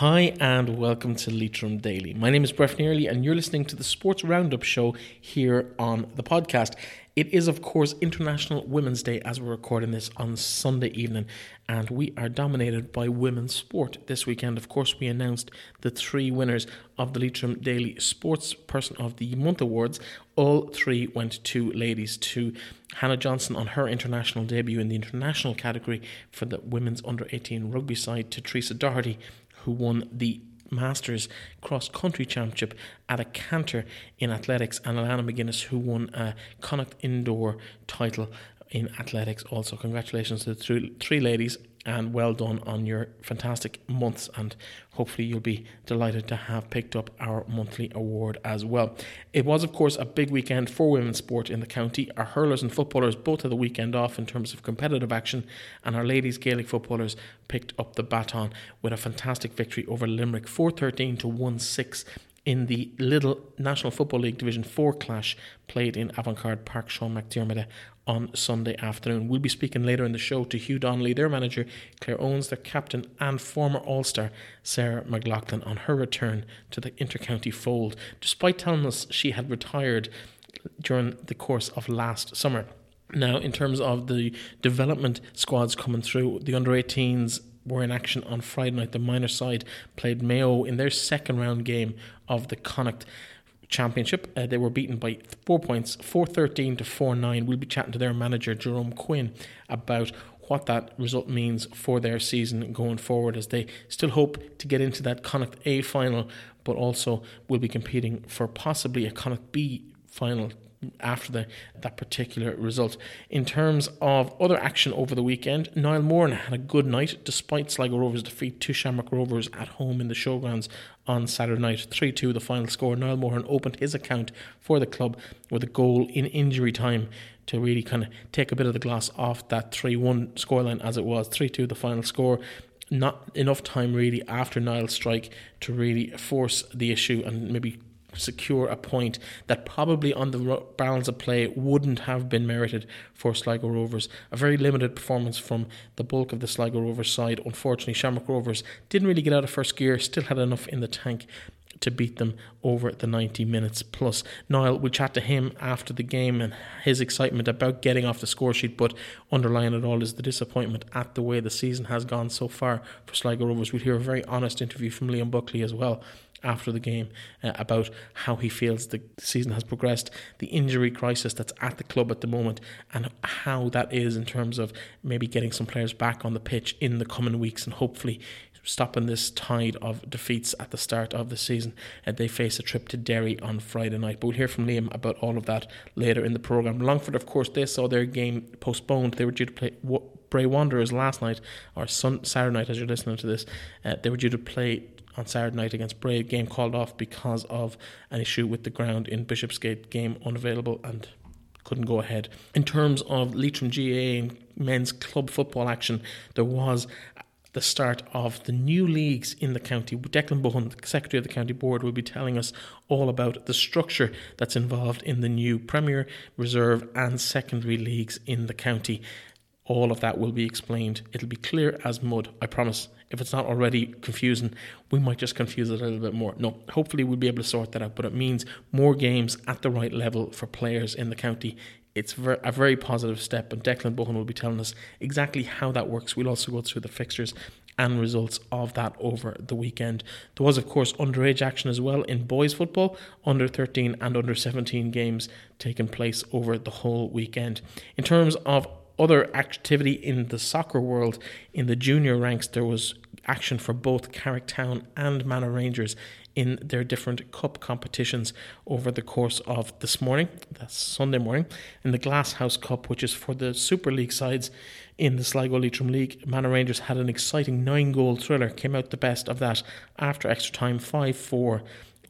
Hi and welcome to Leitrim Daily. My name is Brefni Early and you're listening to the Sports Roundup show here on the podcast. It is, of course, International Women's Day as we're recording this on Sunday evening, and we are dominated by women's sport this weekend. Of course, we announced the three winners of the Leitrim Daily Sports Person of the Month Awards. All three went to ladies, to Hannah Johnson on her international debut in the international category for the women's under-18 rugby side, to Teresa Doherty, who won the Masters cross-country championship at a canter in athletics, and Alana McGuinness, who won a Connacht indoor title in athletics also. Congratulations to the three ladies and well done on your fantastic months, and hopefully you'll be delighted to have picked up our monthly award as well. It was, of course, a big weekend for women's sport in the county. Our hurlers and footballers both had the weekend off in terms of competitive action, and our ladies Gaelic footballers picked up the baton with a fantastic victory over Limerick 4-13 to 1-6 in the Little National Football League Division 4 clash played in Avantgarde Páirc Seán McDermott on Sunday afternoon. We'll be speaking later in the show to Hugh Donnelly, their manager, Claire Owens, their captain, and former All-Star Sarah McLoughlin on her return to the intercounty fold, despite telling us she had retired during the course of last summer. Now, in terms of the development squads coming through, the under-18s were in action on Friday night. The minor side played Mayo in their second round game of the Connacht Championship. They were beaten by 4 points, 4-13 to 4-9. We'll be chatting to their manager, Jerome Quinn, about what that result means for their season going forward, as they still hope to get into that Connacht A final, but also will be competing for possibly a Connacht B final after that particular result. In terms of other action over the weekend, Niall Moran had a good night despite Sligo Rovers' defeat to Shamrock Rovers at home in the showgrounds on Saturday night. 3-2 the final score. Niall Moran opened his account for the club with a goal in injury time to really kind of take a bit of the gloss off that 3-1 scoreline as it was. 3-2 the final score. Not enough time really after Niall's strike to really force the issue and maybe secure a point that probably on the balance of play wouldn't have been merited for Sligo Rovers. A very limited performance from the bulk of the Sligo Rovers side. Unfortunately, Shamrock Rovers didn't really get out of first gear, still had enough in the tank to beat them over the 90 minutes plus. Niall, we'll chat to him after the game and his excitement about getting off the score sheet, but underlying it all is the disappointment at the way the season has gone so far for Sligo Rovers. We'll hear a very honest interview from Liam Buckley as well after the game about how he feels the season has progressed, the injury crisis that's at the club at the moment, and how that is in terms of maybe getting some players back on the pitch in the coming weeks and hopefully stopping this tide of defeats at the start of the season. They face a trip to Derry on Friday night, but we'll hear from Liam about all of that later in the programme. Longford, of course, they saw their game postponed. They were due to play Bray Wanderers last night, or Saturday night as you're listening to this. They were due to play on Saturday night against Bray, game called off because of an issue with the ground in Bishopsgate, game unavailable and couldn't go ahead. In terms of Leitrim GAA and men's club football action, there was the start of the new leagues in the county. Declan Bohan, the Secretary of the County Board, will be telling us all about the structure that's involved in the new Premier, Reserve and Secondary leagues in the county. All of that will be explained. It'll be clear as mud, I promise. If it's not already confusing, we might just confuse it a little bit more. No, hopefully we'll be able to sort that out, but it means more games at the right level for players in the county. It's a very positive step, and Declan Bohan will be telling us exactly how that works. We'll also go through the fixtures and results of that over the weekend. There was, of course, underage action as well in boys football. Under 13 and under 17 games taking place over the whole weekend. In terms of other activity in the soccer world, in the junior ranks, there was action for both Carrick Town and Manor Rangers in their different cup competitions over the course of this morning, that's Sunday morning. In the Glasshouse Cup, which is for the Super League sides in the Sligo Leitrim League, Manor Rangers had an exciting 9-goal thriller, came out the best of that after extra time. 5-4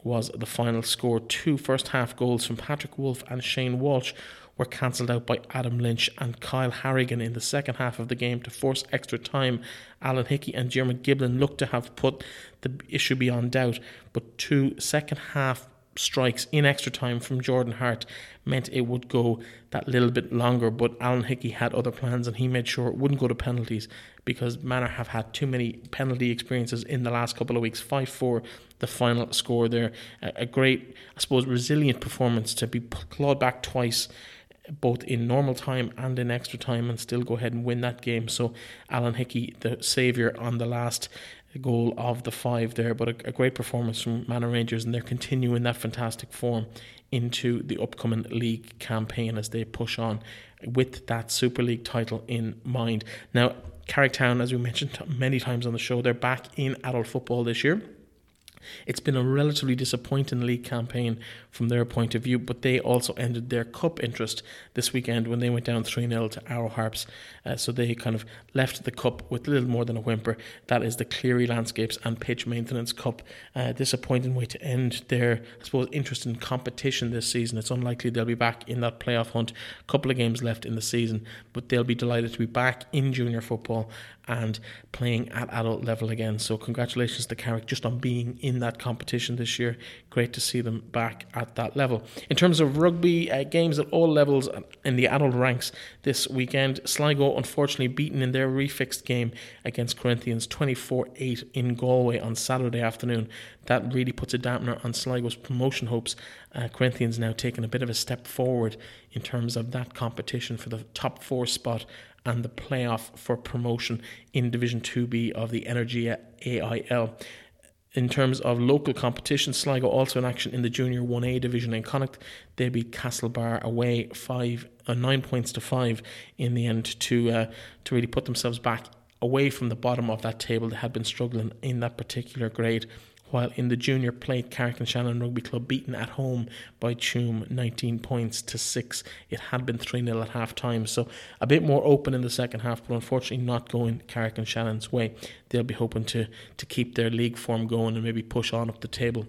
was the final score. 2 first-half goals from Patrick Wolfe and Shane Walsh were cancelled out by Adam Lynch and Kyle Harrigan in the second half of the game to force extra time. Alan Hickey and Jeremy Giblin looked to have put the issue beyond doubt, but 2 second half strikes in extra time from Jordan Hart meant it would go that little bit longer, but Alan Hickey had other plans and he made sure it wouldn't go to penalties, because Manor have had too many penalty experiences in the last couple of weeks. 5-4 the final score there. A great, I suppose, resilient performance to be clawed back twice, both in normal time and in extra time, and still go ahead and win that game. So Alan Hickey, the saviour on the last goal of the five there, but a great performance from Manor Rangers, and they're continuing that fantastic form into the upcoming league campaign as they push on with that Super League title in mind. Now, Carricktown, as we mentioned many times on the show, they're back in adult football this year. It's been a relatively disappointing league campaign from their point of view, but they also ended their cup interest this weekend when they went down 3-0 to Arrow Harps, so they kind of left the cup with little more than a whimper. That is the Cleary Landscapes and Pitch Maintenance Cup. Disappointing way to end their, I suppose, interest in competition this season. It's unlikely they'll be back in that playoff hunt. A couple of games left in the season, but they'll be delighted to be back in junior football and playing at adult level again. So congratulations to Carrick just on being in that competition this year. Great to see them back at that level. In terms of rugby, games at all levels in the adult ranks this weekend. Sligo unfortunately beaten in their refixed game against Corinthians 24-8 in Galway on Saturday afternoon. That really puts a dampener on Sligo's promotion hopes. Corinthians now taking a bit of a step forward in terms of that competition for the top four spot and the playoff for promotion in Division 2B of the Energia AIL. In terms of local competition, Sligo also in action in the Junior 1A division in Connacht. They beat Castlebar away 9 points to 5 in the end to really put themselves back away from the bottom of that table. They had been struggling in that particular grade. While in the junior play, Carrick and Shannon Rugby Club beaten at home by Tuam 19 points to 6. It had been 3-0 at half time, so a bit more open in the second half, but unfortunately not going Carrick and Shannon's way. They'll be hoping to keep their league form going and maybe push on up the table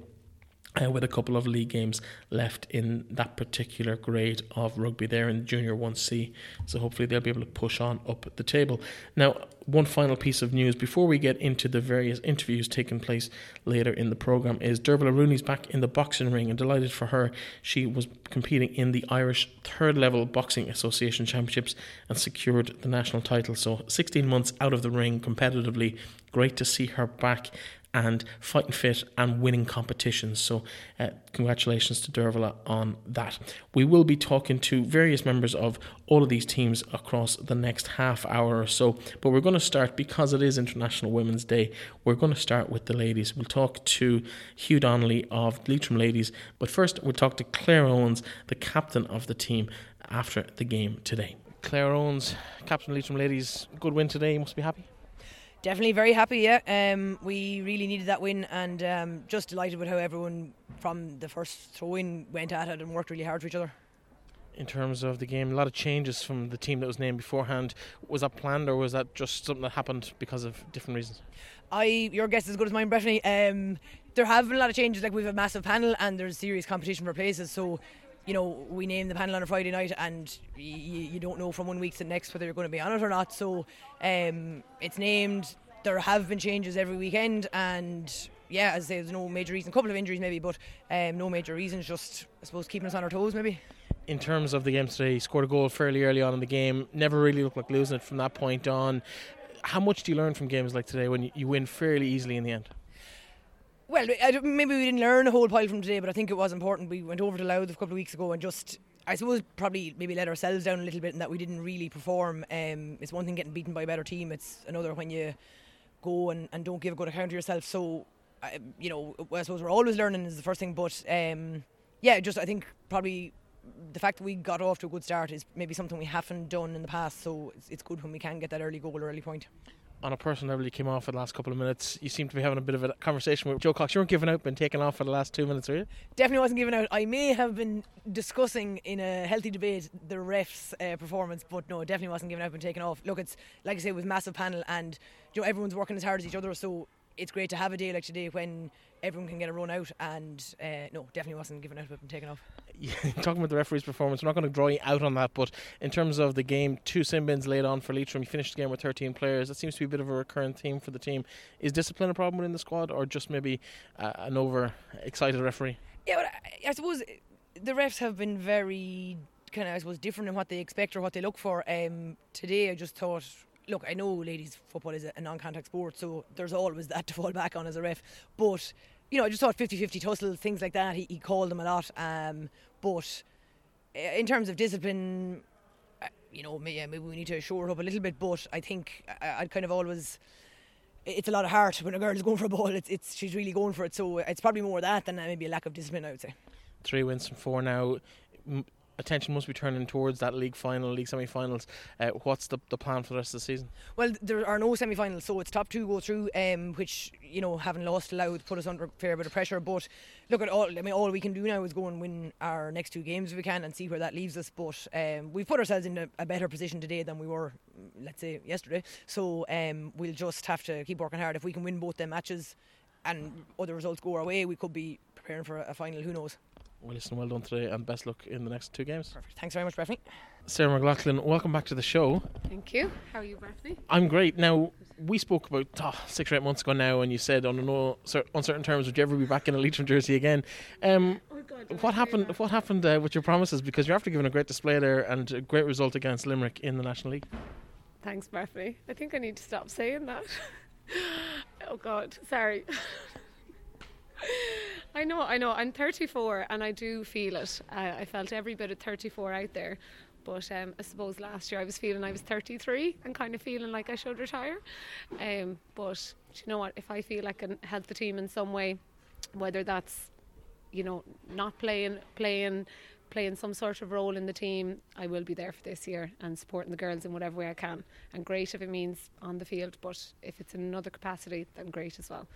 with a couple of league games left in that particular grade of rugby there in Junior 1C. So hopefully they'll be able to push on up the table. Now, one final piece of news before we get into the various interviews taking place later in the programme is Dervla Rooney's back in the boxing ring, and delighted for her. She was competing in the Irish Third Level Boxing Association Championships and secured the national title. So 16 months out of the ring competitively. Great to see her back and fighting fit and winning competitions. So congratulations to Dervla on that. We will be talking to various members of all of these teams across the next half hour or so, but we're going to start, because it is International Women's Day, we're going to start with the ladies. We'll talk to Hugh Donnelly of Leitrim Ladies, but first we'll talk to Claire Owens, the captain of the team, after the game today. Claire Owens, captain of Leitrim Ladies, good win today, you must be happy? Definitely very happy, yeah. We really needed that win, and just delighted with how everyone from the first throw-in went at it and worked really hard for each other. In terms of the game, a lot of changes from the team that was named beforehand. Was that planned, or was that just something that happened because of different reasons? Your guess is as good as mine, Brefni. There have been a lot of changes. Like, we have a massive panel and there's serious competition for places, so you know, we named the panel on a Friday night, and you don't know from one week to the next whether you're going to be on it or not. So it's named. There have been changes every weekend, and yeah, as I say, there's no major reason. A couple of injuries maybe, but no major reasons. Just, I suppose, keeping us on our toes maybe. In terms of the game today, you scored a goal fairly early on in the game. Never really looked like losing it from that point on. How much do you learn from games like today when you win fairly easily in the end? Well, maybe we didn't learn a whole pile from today, but I think it was important. We went over to Louth a couple of weeks ago and just, I suppose, probably maybe let ourselves down a little bit in that we didn't really perform. It's one thing getting beaten by a better team. It's another when you go and don't give a good account of yourself. So, I suppose we're always learning is the first thing. But, I think probably the fact that we got off to a good start is maybe something we haven't done in the past. So it's good when we can get that early goal or early point. On a personal level, you came off for the last couple of minutes. You seem to be having a bit of a conversation with Joe Cox. You weren't giving out, been taken off for the last 2 minutes, were you? Definitely wasn't giving out. I may have been discussing in a healthy debate the ref's performance, but no, definitely wasn't giving out, been taken off. Look, it's like I say, with massive panel, and you know, everyone's working as hard as each other, so it's great to have a day like today when everyone can get a run out, and no, definitely wasn't given out, but been taken off. Yeah, talking about the referee's performance, we're not going to draw you out on that, but in terms of the game, 2 sin bins laid on for Leitrim. You finished the game with 13 players. That seems to be a bit of a recurrent theme for the team. Is discipline a problem within the squad, or just maybe an over-excited referee? Yeah, but I suppose the refs have been very kind of, I suppose, different in what they expect or what they look for. Today I just thought, look, I know ladies football is a non-contact sport, so there's always that to fall back on as a ref. But, you know, I just thought 50-50 tussle, things like that, he called them a lot. But in terms of discipline, you know, maybe we need to shore it up a little bit, but I think I'd kind of always... It's a lot of heart when a girl is going for a ball. It's she's really going for it. So it's probably more that than maybe a lack of discipline, I would say. 3 wins from 4 now. Attention must be turning towards that league final, league semi-finals. What's the plan for the rest of the season? Well, there are no semi-finals, so it's top 2 go through, which, you know, having lost Louth put us under a fair bit of pressure. But look, at all, I mean, all we can do now is go and win our next 2 games if we can and see where that leaves us. But we've put ourselves in a better position today than we were, let's say, yesterday. So we'll just have to keep working hard. If we can win both them matches and other results go our way, we could be preparing for a final, who knows. Well, listen, well done today and best luck in the next 2 games. Perfect. Thanks very much, Brefni. Sarah McLoughlin, welcome back to the show. Thank you. How are you, Brefni? I'm great. Now, we spoke about 6 or 8 months ago now, and you said on no uncertain terms, would you ever be back in a Leitrim jersey again? What happened with your promises? Because you're after giving a great display there and a great result against Limerick in the National League. Thanks, Brefni. I think I need to stop saying that. Oh, God. Sorry. I know. I'm 34 and I do feel it. I felt every bit of 34 out there. But I suppose last year I was 33 and kind of feeling like I should retire. But you know what? If I feel I can help the team in some way, whether that's, you know, not playing some sort of role in the team, I will be there for this year and supporting the girls in whatever way I can. And great if it means on the field, but if it's in another capacity, then great as well.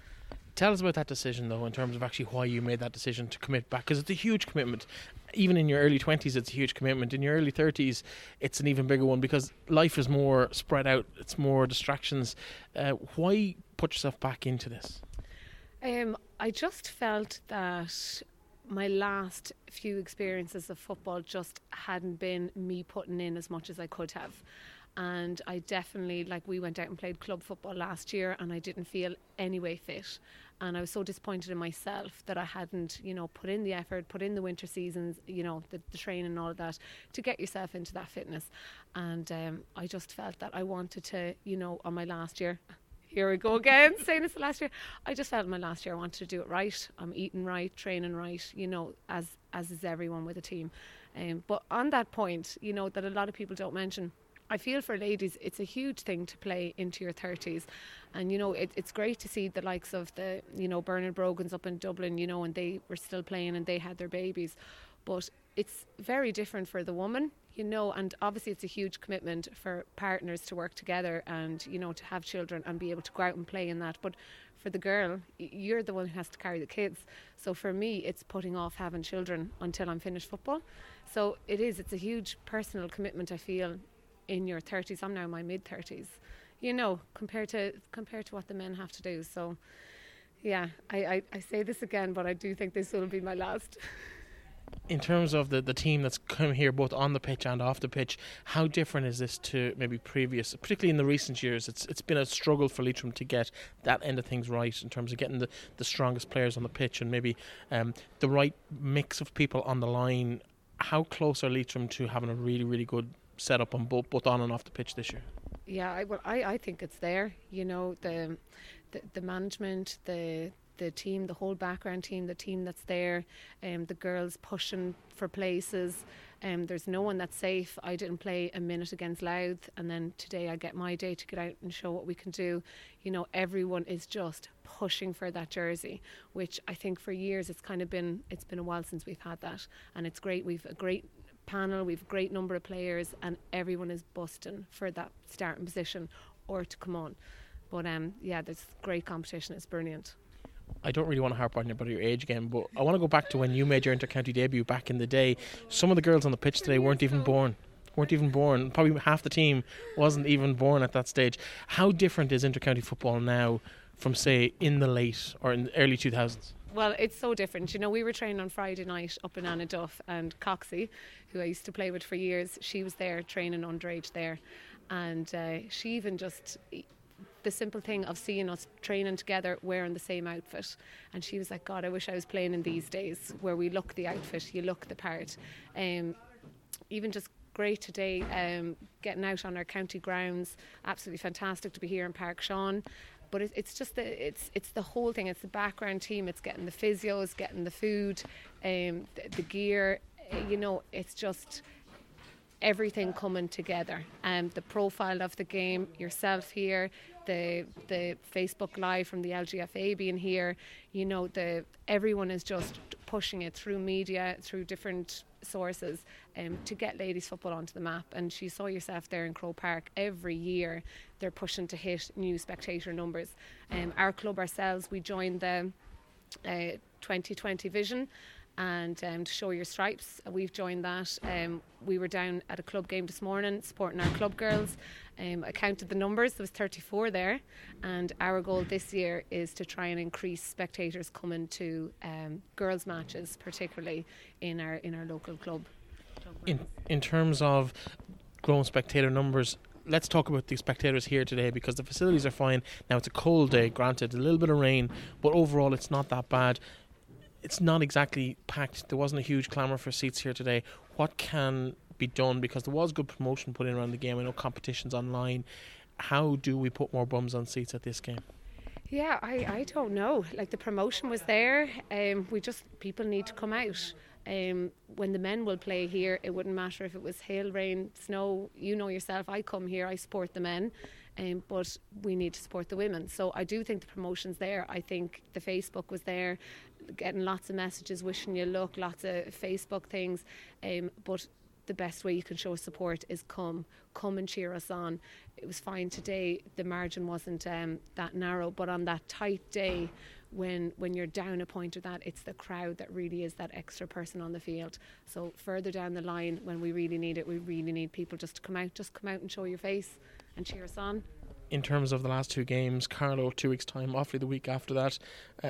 Tell us about that decision, though, in terms of actually why you made that decision to commit back, because it's a huge commitment. Even in your early 20s, it's a huge commitment. In your early 30s, it's an even bigger one, because life is more spread out. It's more distractions. Why put yourself back into this? I just felt that my last few experiences of football just hadn't been me putting in as much as I could have. And I definitely, like, we went out and played club football last year and I didn't feel any way fit. And I was so disappointed in myself that I hadn't, you know, put in the effort, put in the winter seasons, you know, the training and all of that to get yourself into that fitness. And I just felt that I wanted to, you know, on my last year, here we go again, saying it's the last year. I just felt in my last year I wanted to do it right. I'm eating right, training right, you know, as is everyone with a team. But on that point, you know, that a lot of people don't mention, I feel for ladies, it's a huge thing to play into your 30s. And, you know, it's great to see the likes of the, you know, Bernard Brogans up in Dublin, you know, and they were still playing and they had their babies. But it's very different for the woman, you know, and obviously it's a huge commitment for partners to work together and, you know, to have children and be able to go out and play in that. But for the girl, you're the one who has to carry the kids. So for me, it's putting off having children until I'm finished football. So it's a huge personal commitment, I feel, in your 30s. I'm now in my mid-30s, you know, compared to what the men have to do. So yeah, I say this again, but I do think this will be my last. In terms of the team that's come here, both on the pitch and off the pitch, how different is this to maybe previous, particularly in the recent years? It's been a struggle for Leitrim to get that end of things right in terms of getting the strongest players on the pitch and maybe the right mix of people on the line. How close are Leitrim to having a really, really good set up on both on and off the pitch this year? Yeah, I think it's there. You know, the management, the team, the whole background team, the team that's there, the girls pushing for places. There's no one that's safe. I didn't play a minute against Louth, and then today I get my day to get out and show what we can do. You know, everyone is just pushing for that jersey, which I think for years it's been a while since we've had that, and it's great. We've a great panel, we've a great number of players and everyone is busting for that starting position or to come on. But yeah, there's great competition, it's brilliant. I don't really want to harp on about your age again, but I want to go back to when you made your inter-county debut back in the day. Some of the girls on the pitch today weren't even born. Probably half the team wasn't even born at that stage. How different is inter-county football now from, say, in the late or in the early 2000s? Well, it's so different. You know, we were training on Friday night up in Annaduff, and Coxie, who I used to play with for years, she was there training underage there. And she even just the simple thing of seeing us training together wearing the same outfit. And she was like, God, I wish I was playing in these days where we look the outfit, you look the part. Even just great today, getting out on our county grounds, absolutely fantastic to be here in Páirc Seán. But it's just it's the whole thing. It's the background team. It's getting the physios, getting the food, the gear. You know, it's just everything coming together. The profile of the game, yourself here, the Facebook Live from the LGFA being here. You know, everyone is just pushing it through media, through different sources to get ladies football onto the map. And she saw yourself there in Croke Park. Every year they're pushing to hit new spectator numbers. Our club ourselves, we joined the 2020 vision, and to show your stripes, we've joined that. We were down at a club game this morning supporting our club girls. I counted the numbers, there was 34 there, and our goal this year is to try and increase spectators coming to girls matches, particularly in our local club. In terms of growing spectator numbers, let's talk about the spectators here today, because the facilities are fine. Now, it's a cold day, granted, a little bit of rain, but overall it's not that bad. It's not exactly packed. There wasn't a huge clamour for seats here today. What can be done? Because there was good promotion put in around the game. I know competitions online. How do we put more bums on seats at this game? Yeah, I don't know. Like, the promotion was there. People need to come out. When the men will play here, it wouldn't matter if it was hail, rain, snow. You know yourself, I come here, I support the men, but we need to support the women. So I do think the promotion's there. I think the Facebook was there, getting lots of messages wishing you luck, lots of Facebook things, but the best way you can show support is come and cheer us on. It was fine today, the margin wasn't that narrow, but on that tight day when you're down a point or that, it's the crowd that really is that extra person on the field. So further down the line, when we really need it, we really need people just to come out and show your face and cheer us on. In terms of the last two games, Carlow 2 weeks time, Offaly the week after that,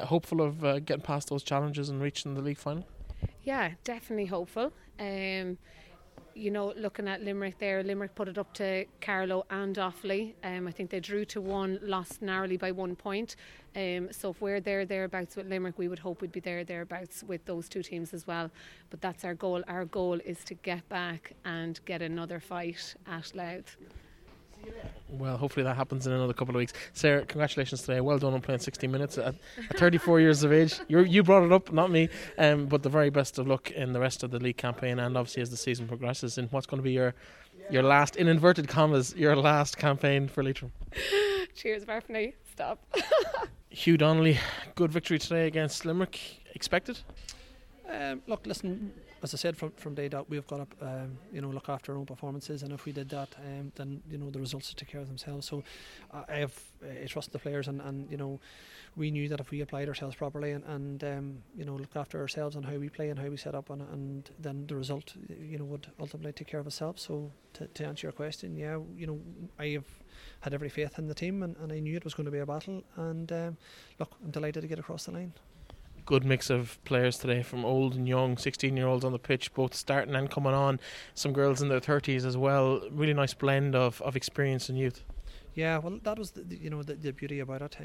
hopeful of getting past those challenges and reaching the league final? Yeah, definitely hopeful. You know, looking at Limerick there, Limerick put it up to Carlow and Offaly. I think they drew to one, lost narrowly by 1 point. So if we're thereabouts with Limerick, we would hope we'd be thereabouts with those two teams as well. But that's our goal. Our goal is to get back and get another fight at Louth. Well, hopefully that happens in another couple of weeks. Sarah, congratulations today. Well done on playing 60 minutes at 34 years of age. You brought it up, not me. But the very best of luck in the rest of the league campaign, and obviously as the season progresses in what's going to be your last, in inverted commas, your last campaign for Leitrim. Cheers, Brefni. Stop. Hugh Donnelly, good victory today against Limerick. Expected? Look, listen, as I said from day dot, we've got to look after our own performances, and if we did that, then the results will take care of themselves. So I trust the players, and we knew that if we applied ourselves properly and looked after ourselves and how we play and how we set up, and then the result would ultimately take care of itself. So to answer your question, yeah, I have had every faith in the team, and I knew it was going to be a battle, and look, I'm delighted to get across the line. Good mix of players today, from old and young, 16-year-olds on the pitch, both starting and coming on, some girls in their 30s as well. Really nice blend of experience and youth. Yeah, well, that was the beauty about it.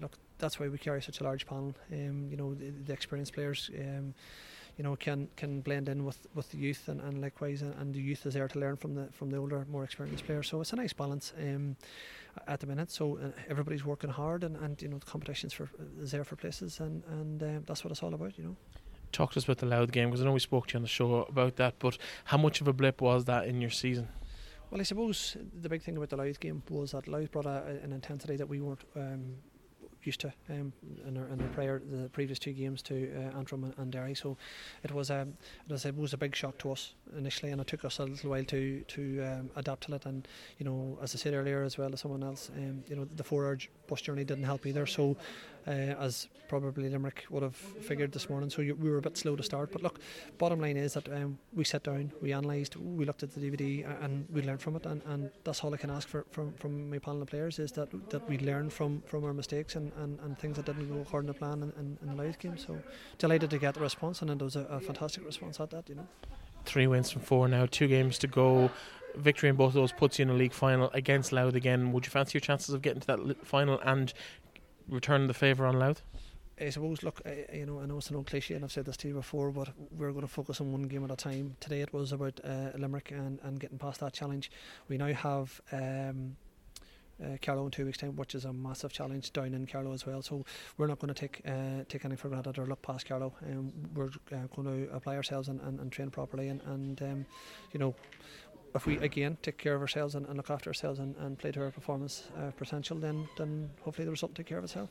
Look, that's why we carry such a large panel. The experienced players can blend in with the youth, and likewise, and the youth is there to learn from the older, more experienced players. So it's a nice balance at the minute. So everybody's working hard, and the competition's is there for places, and that's what it's all about. Talk to us about the Louth game, because I know we spoke to you on the show about that. But how much of a blip was that in your season? Well, I suppose the big thing about the Louth game was that Louth brought an intensity that we weren't used to in the previous two games to Antrim and Derry. So it was a big shock to us initially, and it took us a little while to adapt to it. And as I said earlier as well as someone else, the 4 hour bus journey didn't help either. So as probably Limerick would have figured this morning, so we were a bit slow to start. But look, bottom line is that we sat down, we analysed, we looked at the DVD, and we learned from it. And that's all I can ask from my panel of players, is that we learn from our mistakes and things that didn't go according to plan in the Louth game. So delighted to get the response, and it was a fantastic response at that. 3 wins from 4 now, 2 games to go. victory in both of those puts you in a league final against Louth again. Would you fancy your chances of getting to that final and return the favour on Louth? I suppose, look, I know it's an old cliche and I've said this to you before, but we're going to focus on one game at a time. Today it was about Limerick and getting past that challenge. We now have Carlow in 2 weeks' time, which is a massive challenge down in Carlow as well. So we're not going to take anything for granted or look past Carlow. We're going to apply ourselves and train properly and if we again take care of ourselves and look after ourselves and play to our performance potential, then hopefully the result will take care of itself.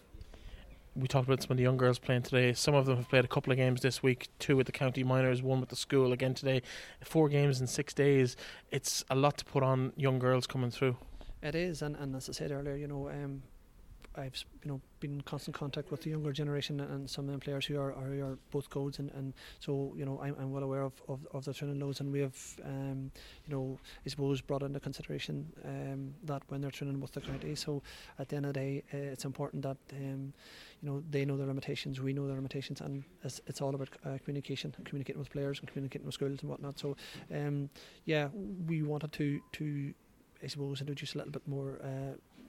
We talked about some of the young girls playing today. Some of them have played a couple of games this week, 2 with the county minors, 1 with the school again today. 4 games in 6 days. It's a lot to put on young girls coming through. It is, and as I said earlier, I've been in constant contact with the younger generation and some of the players who are both codes and so I'm well aware of the training loads, and we have I suppose brought into consideration that when they're training with the county. So at the end of the day, it's important that they know their limitations, we know their limitations, and it's all about communication and communicating with players and communicating with schools and whatnot. So we wanted to I suppose introduce a little bit more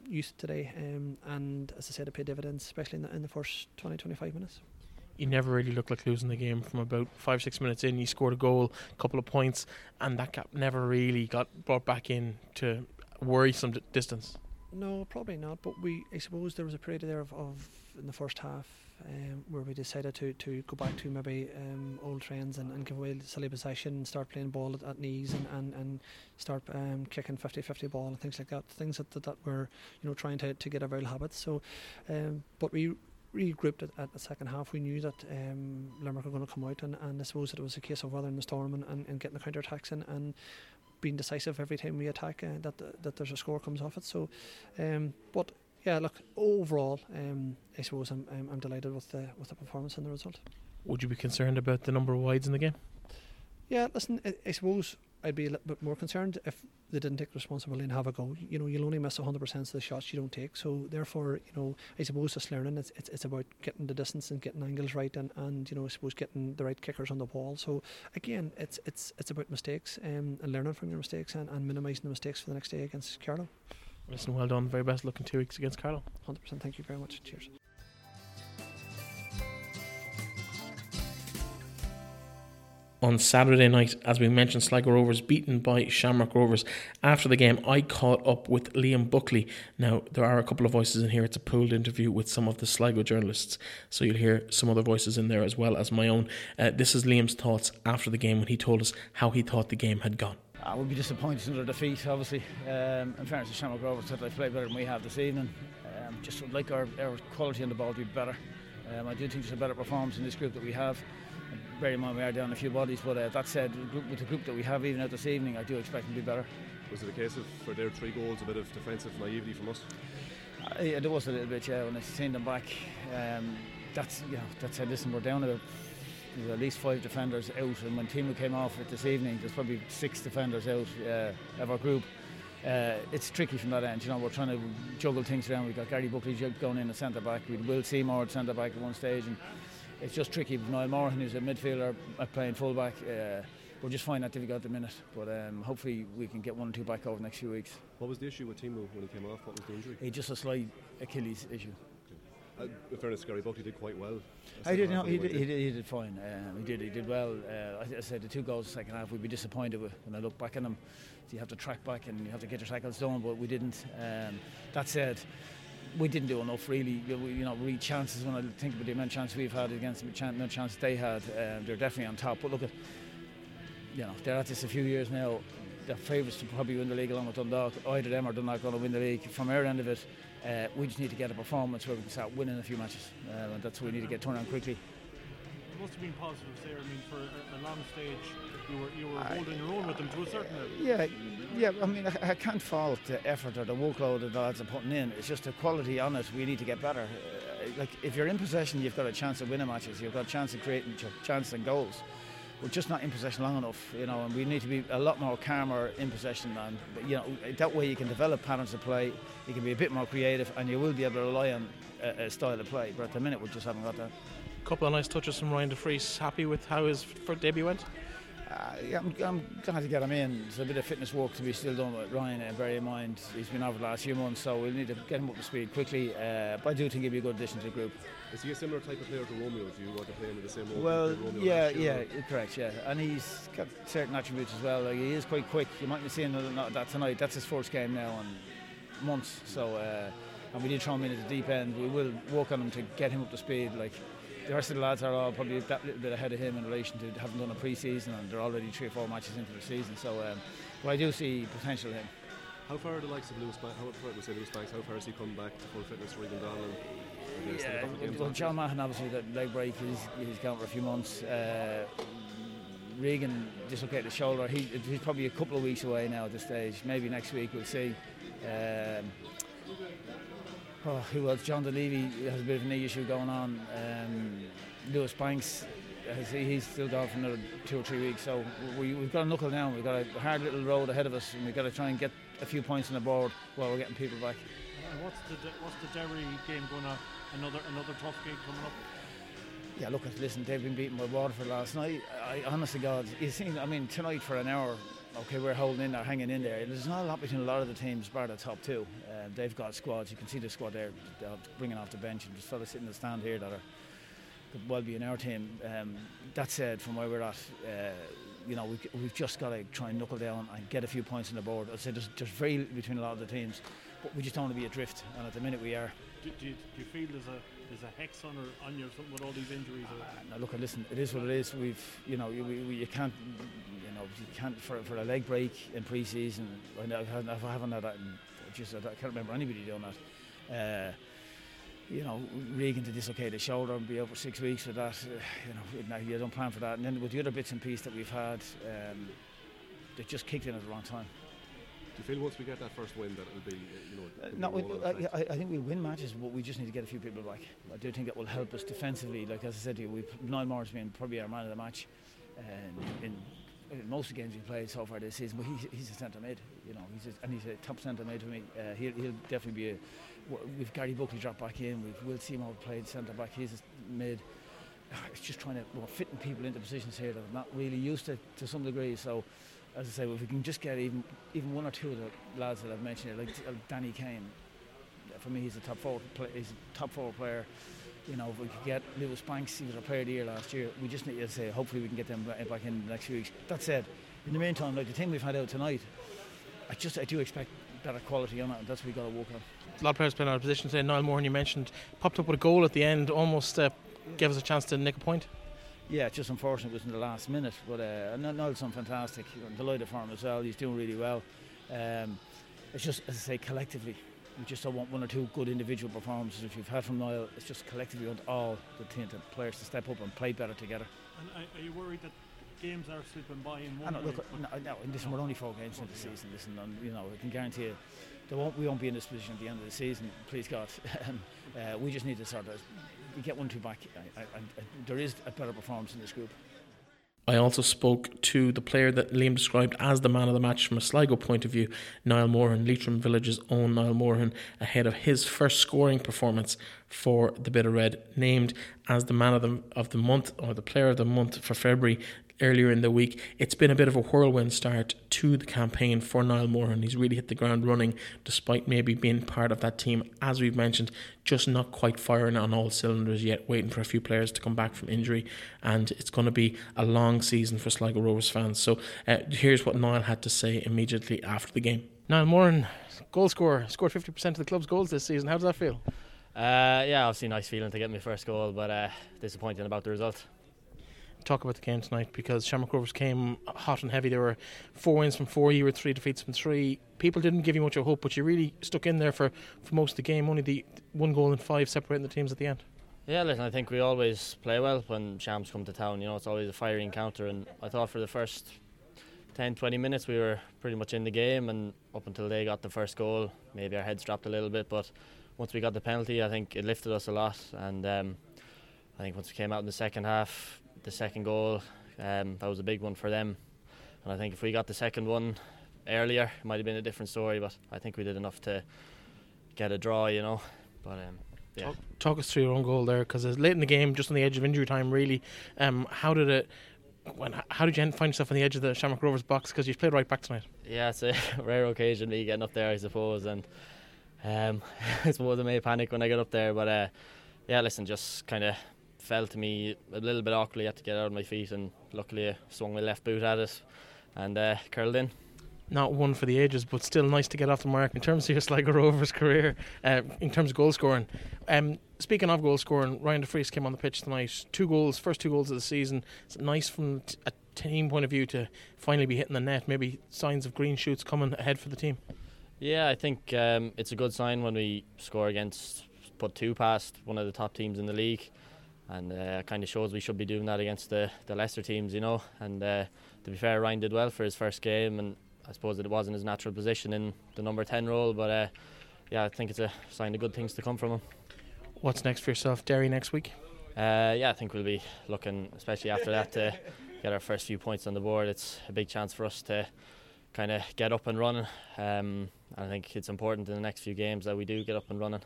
youth today, and as I said, it paid dividends, especially in the first 20-25 minutes. You never really looked like losing the game. From about 5-6 minutes in, you scored a goal, a couple of points, and that gap never really got brought back in to worrisome distance. No, probably not, but I suppose there was a period there of in the first half where we decided to go back to maybe old trends and give away silly possession and start playing ball at knees and start kicking 50-50 ball and things like that, things that were trying to get out of old habits. So, but we regrouped at the second half. We knew that Limerick were going to come out and I suppose it was a case of weathering the storm and getting the counter-attacks in and being decisive every time we attack that there's a score comes off it. So, but yeah, look, overall, I suppose I'm delighted with the performance and the result. Would you be concerned about the number of wides in the game? Yeah, listen, I suppose I'd be a little bit more concerned if they didn't take responsibility and have a go. You'll only miss 100% of the shots you don't take. So therefore, I suppose it's learning. It's about getting the distance and getting angles right, and I suppose getting the right kickers on the ball. So again, it's about mistakes and learning from your mistakes and minimising the mistakes for the next day against Carlow. Listen, well done. Very best luck in 2 weeks against Carlow. 100%. Thank you very much. Cheers. On Saturday night, as we mentioned, Sligo Rovers beaten by Shamrock Rovers. After the game, I caught up with Liam Buckley. Now, there are a couple of voices in here. It's a pooled interview with some of the Sligo journalists, so you'll hear some other voices in there as well as my own. This is Liam's thoughts after the game when he told us how he thought the game had gone. I would be disappointed in their defeat, obviously. In fairness to Shamrock Rovers, they played better than we have this evening. Just would like our quality on the ball to be better. I do think there's a better performance in this group that we have. Bear in mind we are down a few bodies, but that said, with the group that we have even out this evening, I do expect them to be better. Was it a case of, for their 3 goals, a bit of defensive naivety from us? Yeah, there was a little bit, yeah, when I seen them back. That said, listen, we're down to at least 5 defenders out, and when Timo came off it this evening, there's probably 6 defenders out of our group. It's tricky from that end, we're trying to juggle things around. We've got Gary Buckley going in at centre-back, we will see more at centre-back at one stage, and it's just tricky with Niall Moran, who's a midfielder playing full-back. We're just finding that difficult at the minute, but hopefully we can get 1 or 2 back over the next few weeks. What was the issue with Timo when he came off? What was the injury? He just a slight Achilles issue. In fairness, Gary Buckley did quite well. He did fine. He did well. I said the 2 goals in the second half we'd be disappointed with. When I look back at them, you have to track back and you have to get your tackles done, but we didn't. That said, we didn't do enough really. We chances, when I think about the amount of chances we've had against the amount of chances they had, they're definitely on top. But look at, they're at this a few years now. They're favourites to probably win the league along with Dundalk. Either them or Dundalk going to win the league. From our end of it, we just need to get a performance where we can start winning a few matches, and that's what we need to get turned on quickly. It must have been positive there. I mean, for a long stage, you were holding your own with them to a certain level. Yeah. I mean, I can't fault the effort or the workload that the lads are putting in. It's just the quality on it. We need to get better. If you're in possession, you've got a chance of winning matches. You've got a chance of creating chances and goals. We're just not in possession long enough, and we need to be a lot more calmer in possession, and that way you can develop patterns of play, you can be a bit more creative, and you will be able to rely on a style of play, but at the minute we just haven't got that. A couple of nice touches from Ryan De Vries. Happy with how his debut went? I'm glad to get him in. There's a bit of fitness work to be still done with Ryan, and bear in mind he's been out for the last few months, so we'll need to get him up to speed quickly, but I do think he'll be a good addition to the group. Is he a similar type of player to Romeo? Do you want to play him with the same role? Well, yeah, correct. And he's got certain attributes as well. Like, he is quite quick. You might be seeing that tonight. That's his first game now in months, so and we did throw him in at the deep end. We will work on him to get him up to speed. Like, the rest of the lads are all probably that little bit ahead of him in relation to having done a pre-season, and they're already 3 or 4 matches into the season, so but I do see potential in him. How far are the likes of Lewis Banks, how far has he come back to full fitness for Regan Donald? Well, John Mahan, obviously that leg break, he's gone for a few months. Regan dislocated his shoulder, he's probably a couple of weeks away now at this stage, maybe next week we'll see. Who else? John DeLevy has a bit of a knee issue going on. Lewis Banks, he's still gone for another 2 or 3 weeks. So we've got a knuckle down. We've got a hard little road ahead of us, and we've got to try and get a few points on the board while we're getting people back. What's the Derry game going on? Another tough game coming up. Yeah, look, listen, they've been beaten by Waterford last night. Honestly, God, you seen? I mean, tonight for an hour. Okay, we're holding in there, hanging in there. There's not a lot between a lot of the teams, bar the top two. They've got squads. You can see the squad there, bringing off the bench, and just fellas sitting in the stand here that could well be in our team. That said, from where we're at, we've just got to try and knuckle down and get a few points on the board. I'd say there's very little between a lot of the teams, but we just don't want to be adrift, and at the minute we are. Do you feel there's a hex on you or something with all these injuries? No, look, listen, it is what it is. You can't for a leg break in pre-season. I haven't had that. I can't remember anybody doing that. Regan to dislocate his shoulder and be out for 6 weeks with that. You don't plan for that. And then with the other bits and pieces that we've had, they just kicked in at the wrong time. Do you feel once we get that first win that it'll be, I think we'll win matches, but we just need to get a few people back. I do think that will help us defensively. Like, as I said to you, Niall Moran's been probably our man of the match, in most of the games we played so far this season. But he's a centre mid, he's a top centre mid for me. He'll definitely be a. We've Gary Buckley dropped back in. We'll see him all played centre back. He's a mid. It's just trying to fitting people into positions here that are not really used to some degree. So, as I say, if we can just get even 1 or 2 of the lads that I've mentioned, like Danny Kane, for me he's a top forward player. If we could get Lewis Banks, he was our player of the year last year. We just need to say, hopefully we can get them back in the next few weeks. That said, in the meantime, like the thing we've had out tonight, I do expect better quality on it, and that's what we've got to work on. A lot of players playing out of position today. Niall Moran, you mentioned, popped up with a goal at the end, almost gave us a chance to nick a point. Yeah, it's just unfortunate it was in the last minute, but Niall's done fantastic. I'm delighted for him as well. He's doing really well. It's just, as I say, collectively, we just don't want 1 or 2 good individual performances. If you've had from Niall, it's just collectively we want all the team, the players to step up and play better together. And are you worried that games are slipping by in one? We're only 4 games into the season. Listen, and, I can guarantee you, we won't be in this position at the end of the season. Please God, we just need to sort of. You get 1 or 2 back. There is a better performance in this group. I also spoke to the player that Liam described as the man of the match from a Sligo point of view, Niall Moran, Leitrim Village's own Niall Moran, ahead of his first scoring performance for the Bitter Red, named as the man of the month or the player of the month for February earlier in the week. It's been a bit of a whirlwind start to the campaign for Niall Moran. He's really hit the ground running despite maybe being part of that team, as we've mentioned, just not quite firing on all cylinders yet, waiting for a few players to come back from injury, and it's going to be a long season for Sligo Rovers fans. So here's what Niall had to say immediately after the game. Niall Moran, goal scorer, scored 50% of the club's goals this season. How does that feel? Obviously nice feeling to get my first goal, but disappointing about the result. Talk about the game tonight, because Shamrock Rovers came hot and heavy. There were 4 wins from 4, you were 3 defeats from 3. People didn't give you much of hope, but you really stuck in there for most of the game. Only the 1 goal and 5 separating the teams at the end. Yeah, listen, I think we always play well when Shams come to town. It's always a fiery encounter, and I thought for the first 10-20 minutes we were pretty much in the game, and up until they got the first goal, maybe our heads dropped a little bit, but once we got the penalty, I think it lifted us a lot, and I think once we came out in the second half, the second goal, that was a big one for them, and I think if we got the second one earlier it might have been a different story, but I think we did enough to get a draw, but yeah. Talk us through your own goal there, because it's late in the game, just on the edge of injury time really. How did it How did you find yourself on the edge of the Shamrock Rovers box? Because you've played right back tonight. Yeah, it's a rare occasion me getting up there, I suppose. And I suppose I may panic when I got up there. But yeah, listen, just kind of fell to me a little bit awkwardly. I had to get out of my feet. And luckily I swung my left boot at it and curled in. Not one for the ages, but still nice to get off the mark in terms of your Sligo Rovers career, in terms of goal scoring. Speaking of goal scoring, Ryan De Vries came on the pitch tonight. 2 goals, first 2 goals of the season. It's nice from a team point of view to finally be hitting the net. Maybe signs of green shoots coming ahead for the team. Yeah, I think it's a good sign when we score against, put 2 past one of the top teams in the league. And it kind of shows we should be doing that against the lesser teams, you know. And to be fair, Ryan did well for his first game, and I suppose it wasn't his natural position in the number 10 role, but yeah, I think it's a sign of good things to come from him. What's next for yourself? Derry next week? Yeah, I think we'll be looking, especially after that, to get our first few points on the board. It's a big chance for us to kind of get up and running. I think it's important in the next few games that we do get up and running.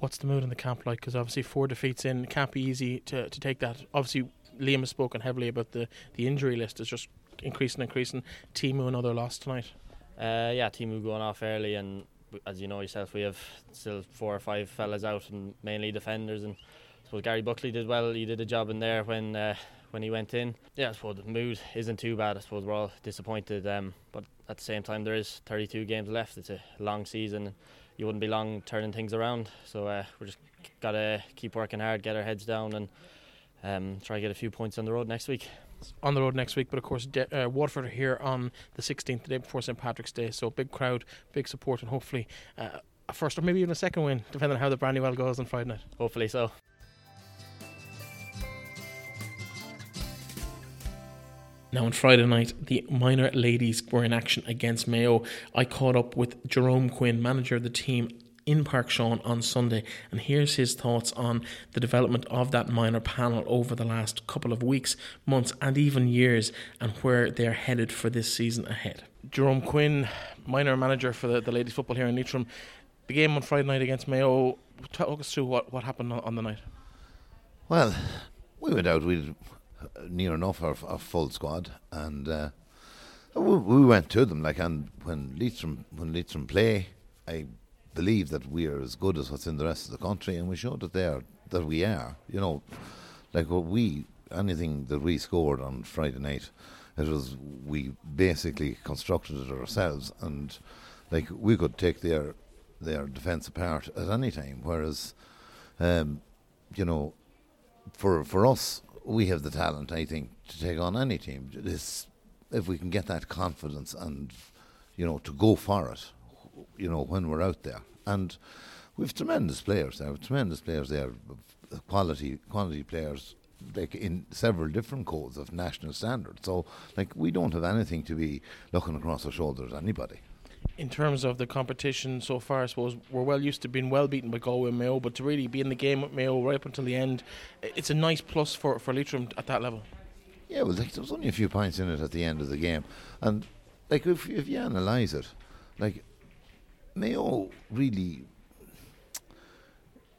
What's the mood in the camp like? Because obviously 4 defeats in, it can't be easy to take that. Obviously, Liam has spoken heavily about the injury list. It's just increasing. Timu, another loss tonight. Yeah, Timu going off early, and as you know yourself, we have still 4 or 5 fellas out, and mainly defenders. And I suppose Gary Buckley did well. He did a job in there when he went in. Yeah, I suppose the mood isn't too bad. I suppose we're all disappointed, but at the same time, there is 32 games left. It's a long season. You wouldn't be long turning things around. So we just gotta keep working hard, get our heads down, and try to get a few points on the road next week. On the road next week, but of course Waterford are here on the 16th, the day before St Patrick's Day, so big crowd, big support, and hopefully a first or maybe even a second win, depending on how the Brandywell goes on Friday night. Hopefully so. Now on Friday night, the minor ladies were in action against Mayo. I caught up with Jerome Quinn, manager of the team, in Páirc Seán on Sunday, and here's his thoughts on the development of that minor panel over the last couple of weeks, months and even years, and where they're headed for this season ahead. Jerome Quinn, minor manager for the ladies football here in Leitrim. The game on Friday night against Mayo, talk us through what happened on the night. Well, we went out with near enough our full squad, and we went to them, like, and when Leitrim play, I believe that we are as good as what's in the rest of the country, and we showed that we are. You know, like, anything that we scored on Friday night, we basically constructed it ourselves, and like, we could take their defence apart at any time. Whereas, you know, for us, we have the talent, I think, to take on any team. This, if we can get that confidence and, you know, to go for it, you know, when we're out there. And we've tremendous players there, quality players, like, in several different codes of national standard. So, like, we don't have anything to be looking across our shoulders at anybody. In terms of the competition so far, I suppose we're well used to being well beaten by Galway and Mayo, but to really be in the game with Mayo right up until the end, it's a nice plus for Leitrim at that level. Yeah, well, like, there was only a few points in it at the end of the game, and like, if you analyse it, like, Mayo really,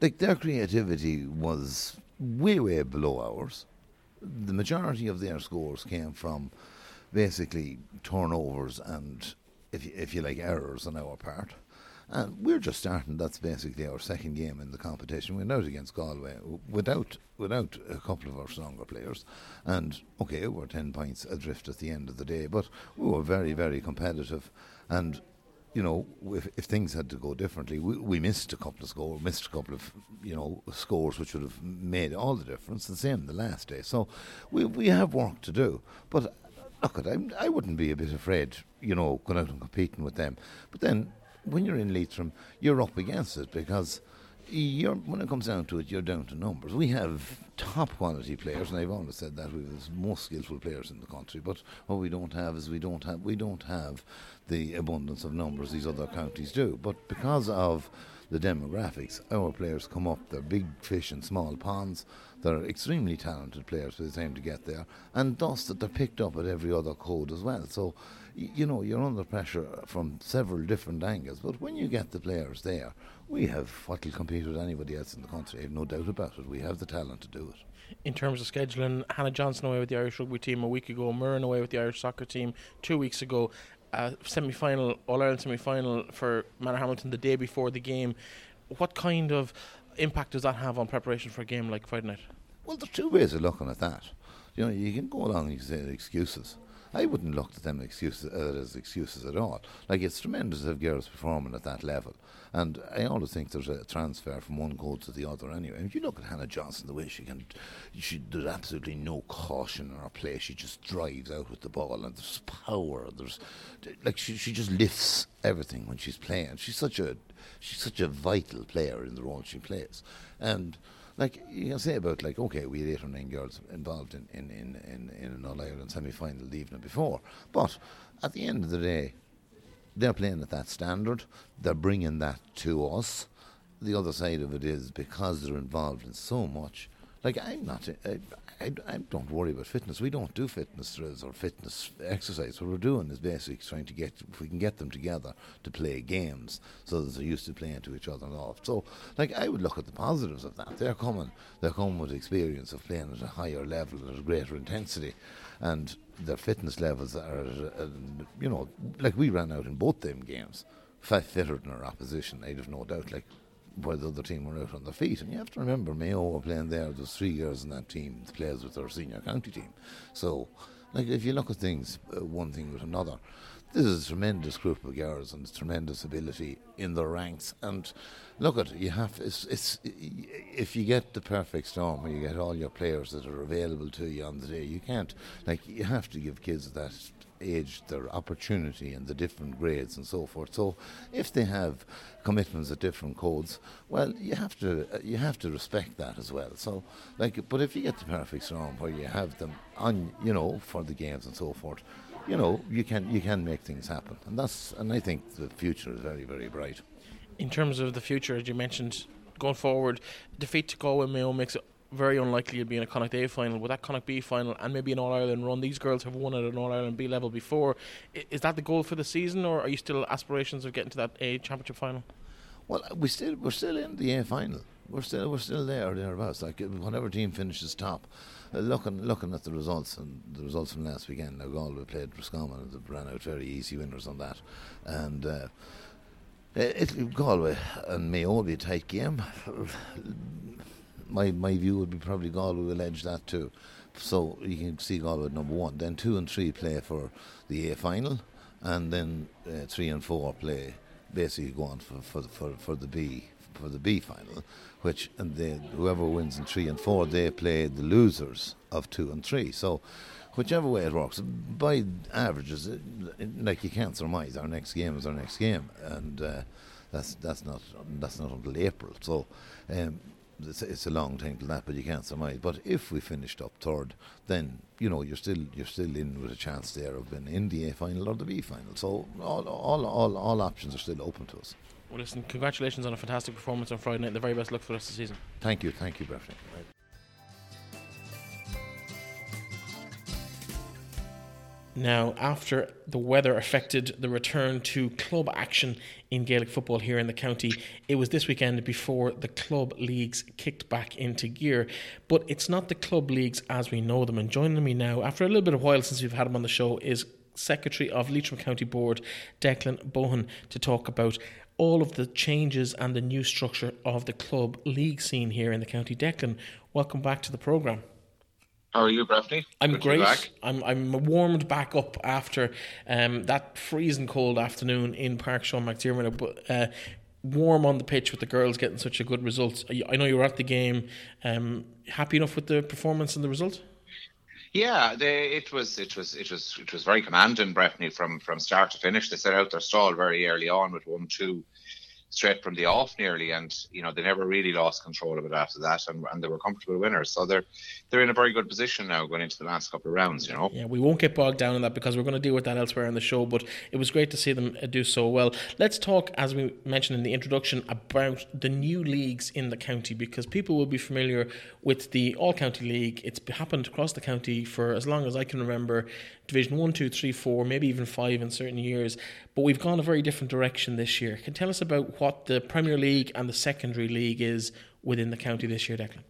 like, their creativity was way below ours. The majority of their scores came from basically turnovers and, if you like, errors on our part. And we're just starting. That's basically our second game in the competition. We're out against Galway without a couple of our stronger players. And, okay, we're 10 points adrift at the end of the day, but we were very, very competitive. And, you know, if things had to go differently, we missed a couple of scores which would have made all the difference. The same the last day, so we have work to do. But look, I wouldn't be a bit afraid, you know, going out and competing with them. But then, when you're in Leitrim, you're up against it, because when it comes down to it, you're down to numbers. We have top quality players, and I've always said that we have the most skillful players in the country. But what we don't have is we don't have the abundance of numbers these other counties do. But because of the demographics. Our players come up, they're big fish in small ponds, they're extremely talented players by the time to get there, and thus that they're picked up at every other code as well. So, you know, you're under pressure from several different angles, but when you get the players there, we have what will compete with anybody else in the country, I have no doubt about it. We have the talent to do it. In terms of scheduling, Hannah Johnson away with the Irish rugby team a week ago, Moran away with the Irish soccer team 2 weeks ago, semi-final, All-Ireland semi-final for Manor Hamilton the day before the game. What kind of impact does that have on preparation for a game like Friday night? Well, there are two ways of looking at that. You know, you can go along and you say excuses. I wouldn't look at them as excuses at all. Like, it's tremendous to have girls performing at that level. And I always think there's a transfer from one goal to the other anyway. And if you look at Hannah Johnson, the way there's absolutely no caution in her play. She just drives out with the ball, and there's power. She just lifts everything when she's playing. She's such a vital player in the role she plays. And like you can say about, like, okay, we had 8 or 9 girls involved in an All-Ireland semi-final the evening before, but at the end of the day, they're playing at that standard, they're bringing that to us. The other side of it is, because they're involved in so much, like, I don't worry about fitness. We don't do fitness drills or fitness exercise. What we're doing is basically trying to get, if we can get them together to play games so that they're used to playing to each other and all. So, like, I would look at the positives of that. They're coming with experience of playing at a higher level, at a greater intensity, and their fitness levels are, you know, like, we ran out in both them games, fitter than our opposition, I'd have no doubt, like, where the other team were out on their feet. And you have to remember, Mayo were playing there, there's 3 girls in that team that plays with their senior county team. So, like, if you look at things, one thing with another, this is a tremendous group of girls and tremendous ability in their ranks. And look at, you have, it's if you get the perfect storm where you get all your players that are available to you on the day, you can't, like, you have to give kids that age their opportunity and the different grades and so forth. So if they have commitments at different codes, well, you have to respect that as well. So, like, but if you get the perfect storm where you have them on, you know, for the games and so forth, you know, you can make things happen, and I think the future is very, very bright. In terms of the future, as you mentioned, going forward, defeat to Galway Mayo makes it very unlikely you'll be in a Connacht A final. With that Connacht B final and maybe an All-Ireland run, these girls have won at an All-Ireland B level before. Is that the goal for the season, or are you still aspirations of getting to that A championship final? Well, we're still in the A final. We're still there or thereabouts. Like, whatever team finishes top, looking at the results and the results from last weekend. Now, Galway played Roscommon and they ran out very easy winners on that, and Galway and Mayo will be a tight game. My view would be probably Galway will edge that too. So you can see Galway at number 1. Then 2 and 3 play for the A final, and then 3 and 4 play, basically go on for the B, for the B final, which, and whoever wins in 3 and 4, they play the losers of 2 and 3. So whichever way it works, by averages, like, you can't surmise our next game is our next game, and that's not until April. So. It's a long time to that, but you can't surmise. But if we finished up third, then, you know, you're still in with a chance there of being in the A final or the B final. So all options are still open to us. Well, listen, congratulations on a fantastic performance on Friday night. The very best luck for the rest of the season. Thank you, Brefni. Now, after the weather affected the return to club action in Gaelic football here in the county, it was this weekend before the club leagues kicked back into gear. But it's not the club leagues as we know them. And joining me now, after a little bit of while since we've had him on the show, is Secretary of Leitrim County Board, Declan Bohan, to talk about all of the changes and the new structure of the club league scene here in the county. Declan, welcome back to the programme. How are you, Brefni? I'm good, great. I'm warmed back up after that freezing cold afternoon in Páirc Seán McDermott. But warm on the pitch with the girls getting such a good result. I know you were at the game. Happy enough with the performance and the result? Yeah, it was very commanding, Brefni, from start to finish. They set out their stall very early on with 1-2. straight from the off nearly, and you know they never really lost control of it after that, and they were comfortable winners. So they're in a very good position now going into the last couple of rounds, you know. Yeah, we won't get bogged down in that because we're going to deal with that elsewhere in the show, but it was great to see them do so well. Let's talk, as we mentioned in the introduction, about the new leagues in the county, because people will be familiar with the All-County League. It's happened across the county for as long as I can remember, Division 1, 2, 3, 4, maybe even 5 in certain years, but we've gone a very different direction this year. Can you tell us about what the Premier League and the Secondary League is within the county this year, Declan?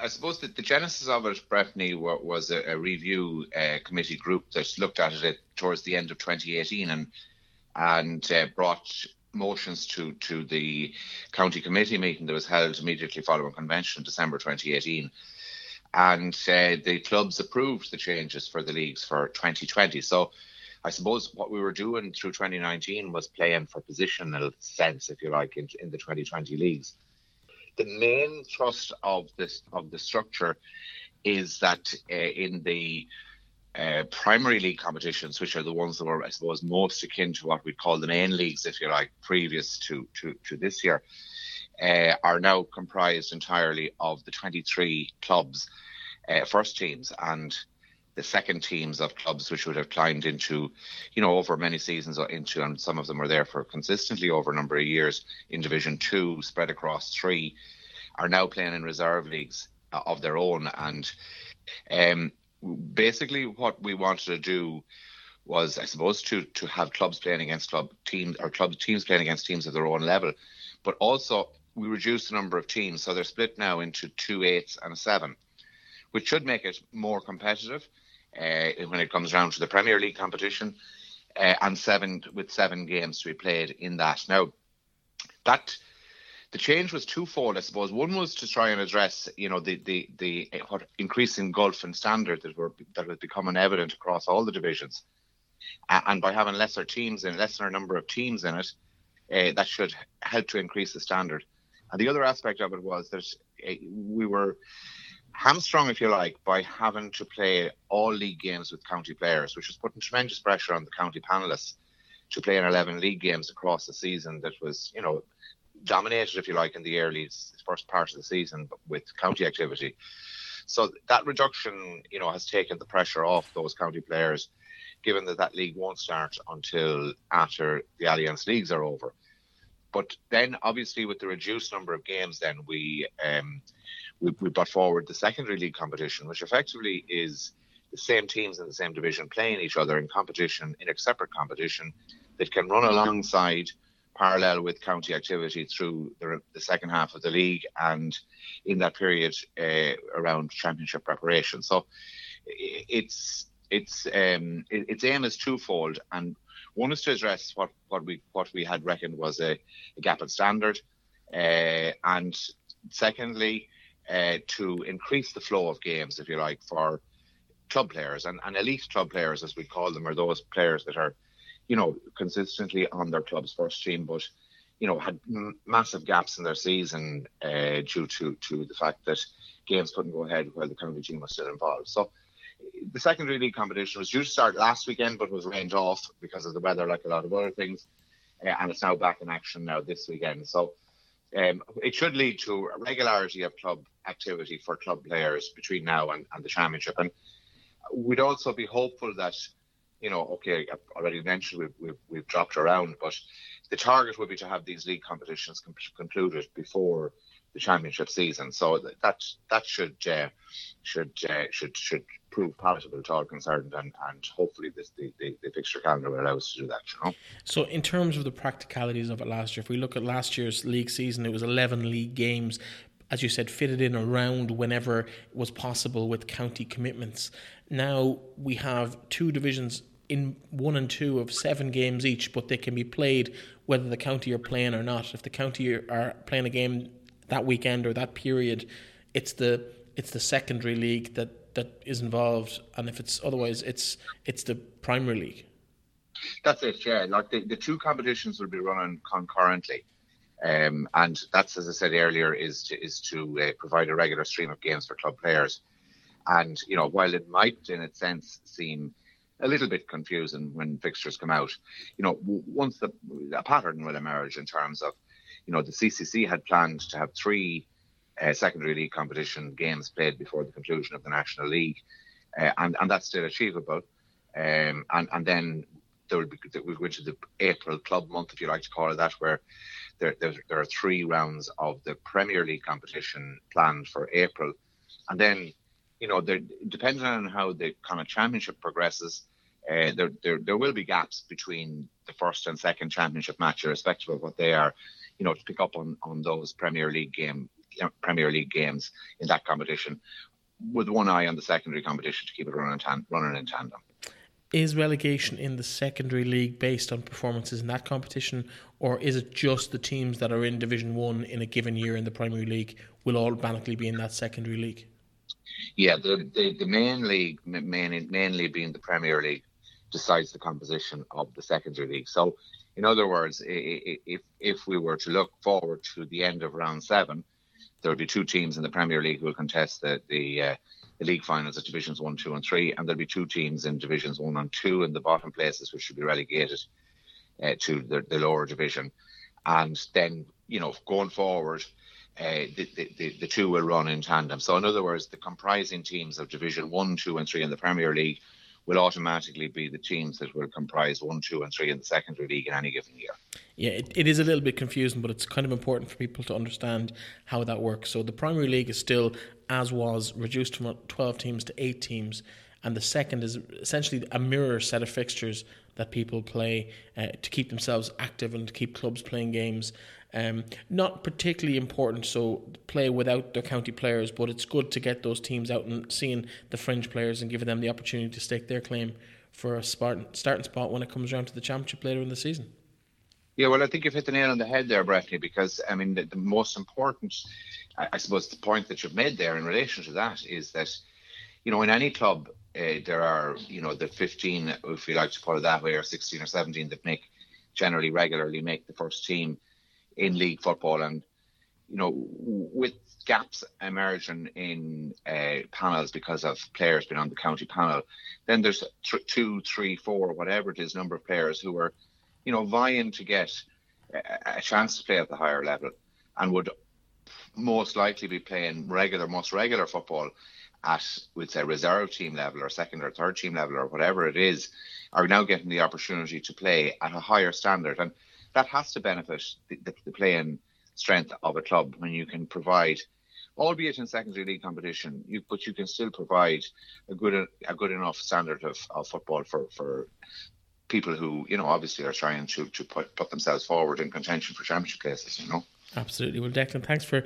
I suppose that the genesis of it, Brefni, was a review committee group that looked at it towards the end of 2018 and brought motions to the county committee meeting that was held immediately following convention in December 2018. And the clubs approved the changes for the leagues for 2020. So I suppose what we were doing through 2019 was playing for positional sense, if you like, in the 2020 leagues. The main thrust of the structure is that in the primary league competitions, which are the ones that were, I suppose, most akin to what we call the main leagues, if you like, previous to this year, are now comprised entirely of the 23 clubs, first teams, and the second teams of clubs which would have climbed into, you know, over many seasons into, and some of them were there for consistently over a number of years in Division 2, spread across 3, are now playing in reserve leagues of their own. And basically what we wanted to do was, I suppose, to have clubs playing against club teams, or club teams playing against teams of their own level. But also we reduced the number of teams, so they're split now into 2 8s and a 7, which should make it more competitive when it comes down to the Premier League competition, and 7 games to be played in that. Now, that the change was twofold, I suppose. One was to try and address, you know, the increasing gulf in standard that was becoming evident across all the divisions, and by having lesser number of teams in it, that should help to increase the standard. And the other aspect of it was that we were hamstrung, if you like, by having to play all league games with county players, which was putting tremendous pressure on the county panellists to play in 11 league games across the season. That was, you know, dominated, if you like, in the early first part of the season with county activity. So that reduction, you know, has taken the pressure off those county players, given that league won't start until after the Alliance leagues are over. But then, obviously, with the reduced number of games, then we brought forward the secondary league competition, which effectively is the same teams in the same division playing each other in competition, in a separate competition that can run alongside, parallel with county activity through the second half of the league and in that period around championship preparation. So its aim is twofold, and one is to address what we had reckoned was a gap in standard, and secondly to increase the flow of games, if you like, for club players and elite club players, as we call them, are those players that are, you know, consistently on their club's first team, but, you know, had massive gaps in their season due to the fact that games couldn't go ahead while the county team was still involved. So the secondary league competition was due to start last weekend, but was rained off because of the weather, like a lot of other things, and it's now back in action now this weekend. So it should lead to a regularity of club activity for club players between now and the championship. And we'd also be hopeful that, you know, okay, I've already mentioned we've dropped around, but the target would be to have these league competitions concluded before the championship season. So that should prove palatable to all concerned, and hopefully the fixture calendar will allow us to do that, you know. So in terms of the practicalities of it last year, if we look at last year's league season, it was 11 league games, as you said, fitted in around whenever it was possible with county commitments. Now we have two divisions in 1 and 2 of 7 games each, but they can be played whether the county are playing or not. If the county are playing a game that weekend or that period, it's the secondary league that is involved, and if it's otherwise, it's the primary league. That's it, yeah. Like the two competitions will be running concurrently, and that's, as I said earlier, is to provide a regular stream of games for club players. And you know, while it might, in its sense, seem a little bit confusing when fixtures come out, you know, once a pattern will emerge in terms of, you know, the CCC had planned to have three secondary league competition games played before the conclusion of the National League, and that's still achievable. And then there will be, we'll go into the April club month, if you like to call it that, where there are three rounds of the Premier League competition planned for April. And then, you know, depending on how the kind of championship progresses, there will be gaps between the first and second championship match, irrespective of what they are, you know, to pick up on those Premier League games in that competition, with one eye on the secondary competition to keep it running in tandem. Is relegation in the secondary league based on performances in that competition, or is it just the teams that are in Division 1 in a given year in the Premier League will automatically be in that secondary league? Yeah, the main league, mainly being the Premier League, decides the composition of the secondary league. So, in other words, if we were to look forward to the end of round 7, there will be two teams in the Premier League who will contest the league finals at Divisions 1, 2 and 3, and there'll be two teams in Divisions 1 and 2 in the bottom places which should be relegated to the lower division. And then, you know, going forward, the two will run in tandem. So in other words, the comprising teams of Division 1, 2 and 3 in the Premier League will automatically be the teams that will comprise 1, 2 and 3 in the secondary league in any given year. Yeah, it is a little bit confusing, but it's kind of important for people to understand how that works. So the primary league is still, as was, reduced from 12 teams to 8 teams, and the second is essentially a mirror set of fixtures that people play to keep themselves active and to keep clubs playing games. Not particularly important, so play without their county players, but it's good to get those teams out and seeing the fringe players and giving them the opportunity to stake their claim for a starting spot when it comes around to the championship later in the season. Yeah, well, I think you've hit the nail on the head there, Brefni, because, I mean, the most important, I suppose, the point that you've made there in relation to that is that, you know, in any club, there are, you know, the 15, if you like to put it that way, or 16 or 17 that regularly make the first team in league football. And, you know, with gaps emerging in panels because of players being on the county panel, then there's 2, 3, 4, whatever it is, number of players who are, you know, vying to get a chance to play at the higher level and would most likely be playing most regular football at, we'd say, reserve team level or second or third team level or whatever it is, are now getting the opportunity to play at a higher standard. And that has to benefit the playing strength of a club when you can provide, albeit in secondary league competition, but you can still provide a good enough standard of football for people who, you know, obviously are trying to put themselves forward in contention for championship places, you know. Absolutely. Well, Declan, thanks for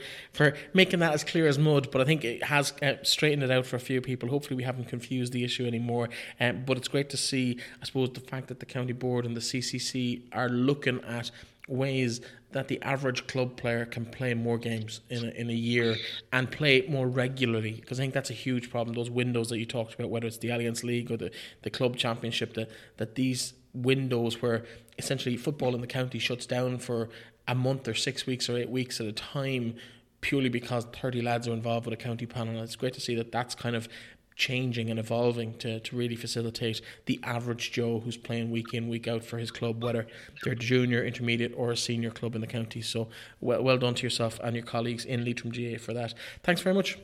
making that as clear as mud, but I think it has straightened it out for a few people. Hopefully we haven't confused the issue anymore, but it's great to see, I suppose, the fact that the County Board and the CCC are looking at ways that the average club player can play more games in a year and play more regularly, because I think that's a huge problem, those windows that you talked about, whether it's the Alliance League or the club championship, that these windows where essentially football in the county shuts down for a month or 6 weeks or 8 weeks at a time purely because 30 lads are involved with a county panel. And it's great to see that that's kind of changing and evolving to really facilitate the average Joe who's playing week in, week out for his club, whether they're junior, intermediate or a senior club in the county. So well done to yourself and your colleagues in Leitrim GAA for that. Thanks very much.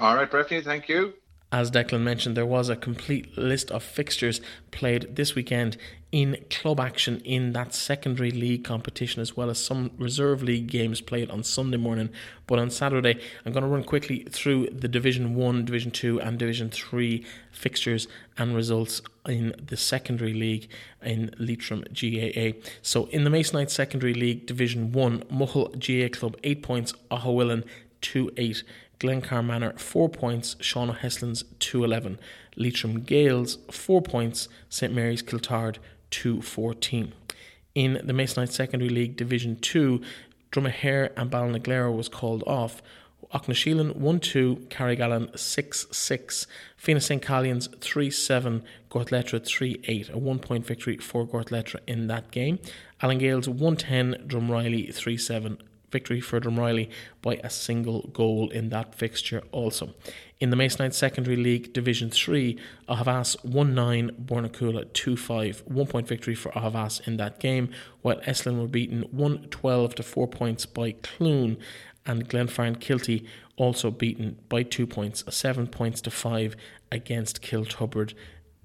All right, Brefni, thank you. As Declan mentioned, there was a complete list of fixtures played this weekend in club action in that secondary league competition, as well as some reserve league games played on Sunday morning. But on Saturday, I'm going to run quickly through the Division 1, Division 2 and Division 3 fixtures and results in the secondary league in Leitrim GAA. So in the Masonite secondary league, Division 1, Mohill GAA Club 8 points, Aughavas 2-8. Glencar Manor 4 points, Sean O'Heslin's 2-11, Leitrim Gaels 4 points, St Mary's Kiltard 2-14. In the Masonite Secondary League Division 2, Drumahaire and Ballinagleru was called off. Auchnaisheelin 1-2, Carrigaline 6-6, Fenagh St Caillin's 3-7, Gortletteragh 3-8, a 1-point victory for Gortletteragh in that game. Allan Gales 1-10, Drumreilly 3-7. victory for Drumriley by a single goal in that fixture also. In the Masonite secondary league, Division 3, Aughavas 1-9, Bornacoola 2-5, 1 point victory for Aughavas in that game, while Esslin were beaten 1-12 to 4 points by Clune, and Glenfarn Kilty also beaten by 2 points, 7 points to 5 against Kiltubbard.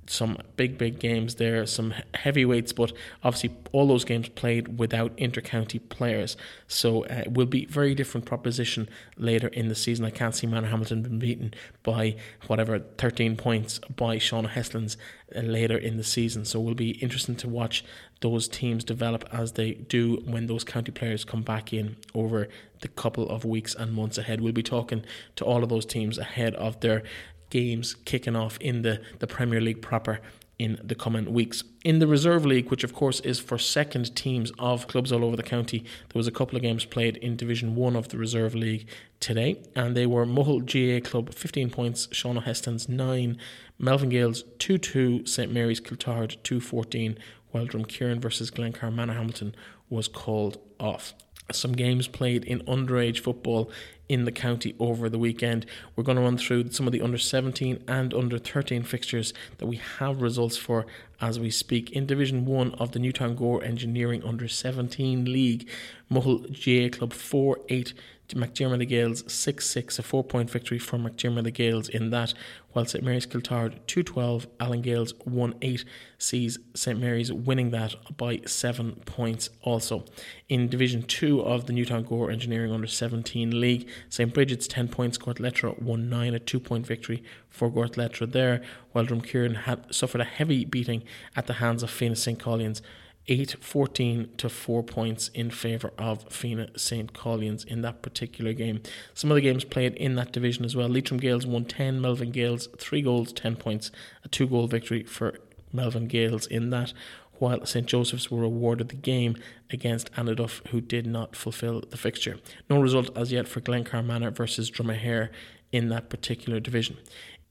Some big games there, some heavyweights, but obviously all those games played without intercounty players, so it will be very different proposition later in the season. I can't see Manor Hamilton being beaten by 13 points by Sean Heslin's later in the season, so it will be interesting to watch those teams develop as they do when those county players come back in over the couple of weeks and months ahead. We'll be talking to all of those teams ahead of their games kicking off in the Premier League proper in the coming weeks. In the Reserve League, which of course is for second teams of clubs all over the county, there was a couple of games played in Division 1 of the Reserve League today, and they were Mohill GAA Club 15 points, Sean O'Heston's 9, Melvin Gales 2-2, St Mary's Kiltard 2-14, while Drumkieran versus Glencar Manor Hamilton was called off. Some games played in underage football in the county over the weekend. We're going to run through some of the under-17 and under-13 fixtures that we have results for as we speak. In Division 1 of the Newtown Gore Engineering Under-17 League, Mohill GAA Club 4-8 to McDermott's Gaels 6-6, a 4-point victory for McDermott's Gaels in that, while St Mary's Kiltard 2-12, Alan Gales 1-8 sees St Mary's winning that by 7 points also. In Division 2 of the Newtown Gore Engineering Under-17 League, St Bridget's 10 points, Gortletteragh 1-9, a 2-point victory for Gortletteragh there, while Drumkieran had suffered a heavy beating at the hands of Fenagh St Caillin's, 8-14 to 4 points in favour of Fenagh St Caillin's in that particular game. Some other games played in that division as well. Leitrim Gaels 1-10, Melvin Gales 3 goals, 10 points, a 2-goal victory for Melvin Gales in that, while St Joseph's were awarded the game against Annaduff, who did not fulfil the fixture. No result as yet for Glencar Manor versus Drumahaire in that particular division.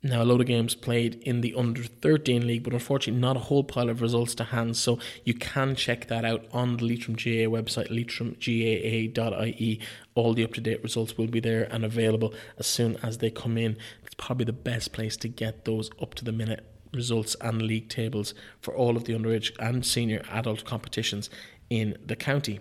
Now, a load of games played in the Under-13 League, but unfortunately not a whole pile of results to hand, so you can check that out on the Leitrim GAA website, leitrimgaa.ie. All the up-to-date results will be there and available as soon as they come in. It's probably the best place to get those up-to-the-minute results and league tables for all of the underage and senior adult competitions in the county.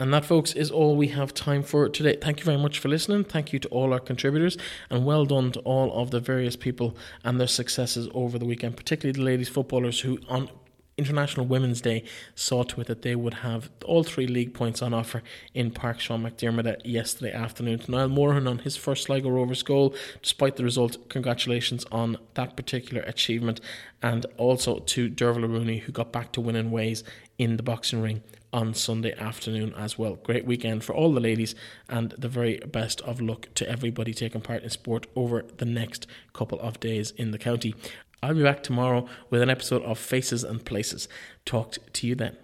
And that, folks, is all we have time for today. Thank you very much for listening. Thank you to all our contributors, and well done to all of the various people and their successes over the weekend, particularly the ladies footballers who on International Women's Day saw to it that they would have all 3 league points on offer in Páirc Seán McDermott yesterday afternoon. To Niall Moran on his first Sligo Rovers goal, despite the result, congratulations on that particular achievement, and also to Derval Rooney, who got back to winning ways in the boxing ring on Sunday afternoon as well. Great weekend for all the ladies, and the very best of luck to everybody taking part in sport over the next couple of days in the county. I'll be back tomorrow with an episode of Faces and Places. Talk to you then.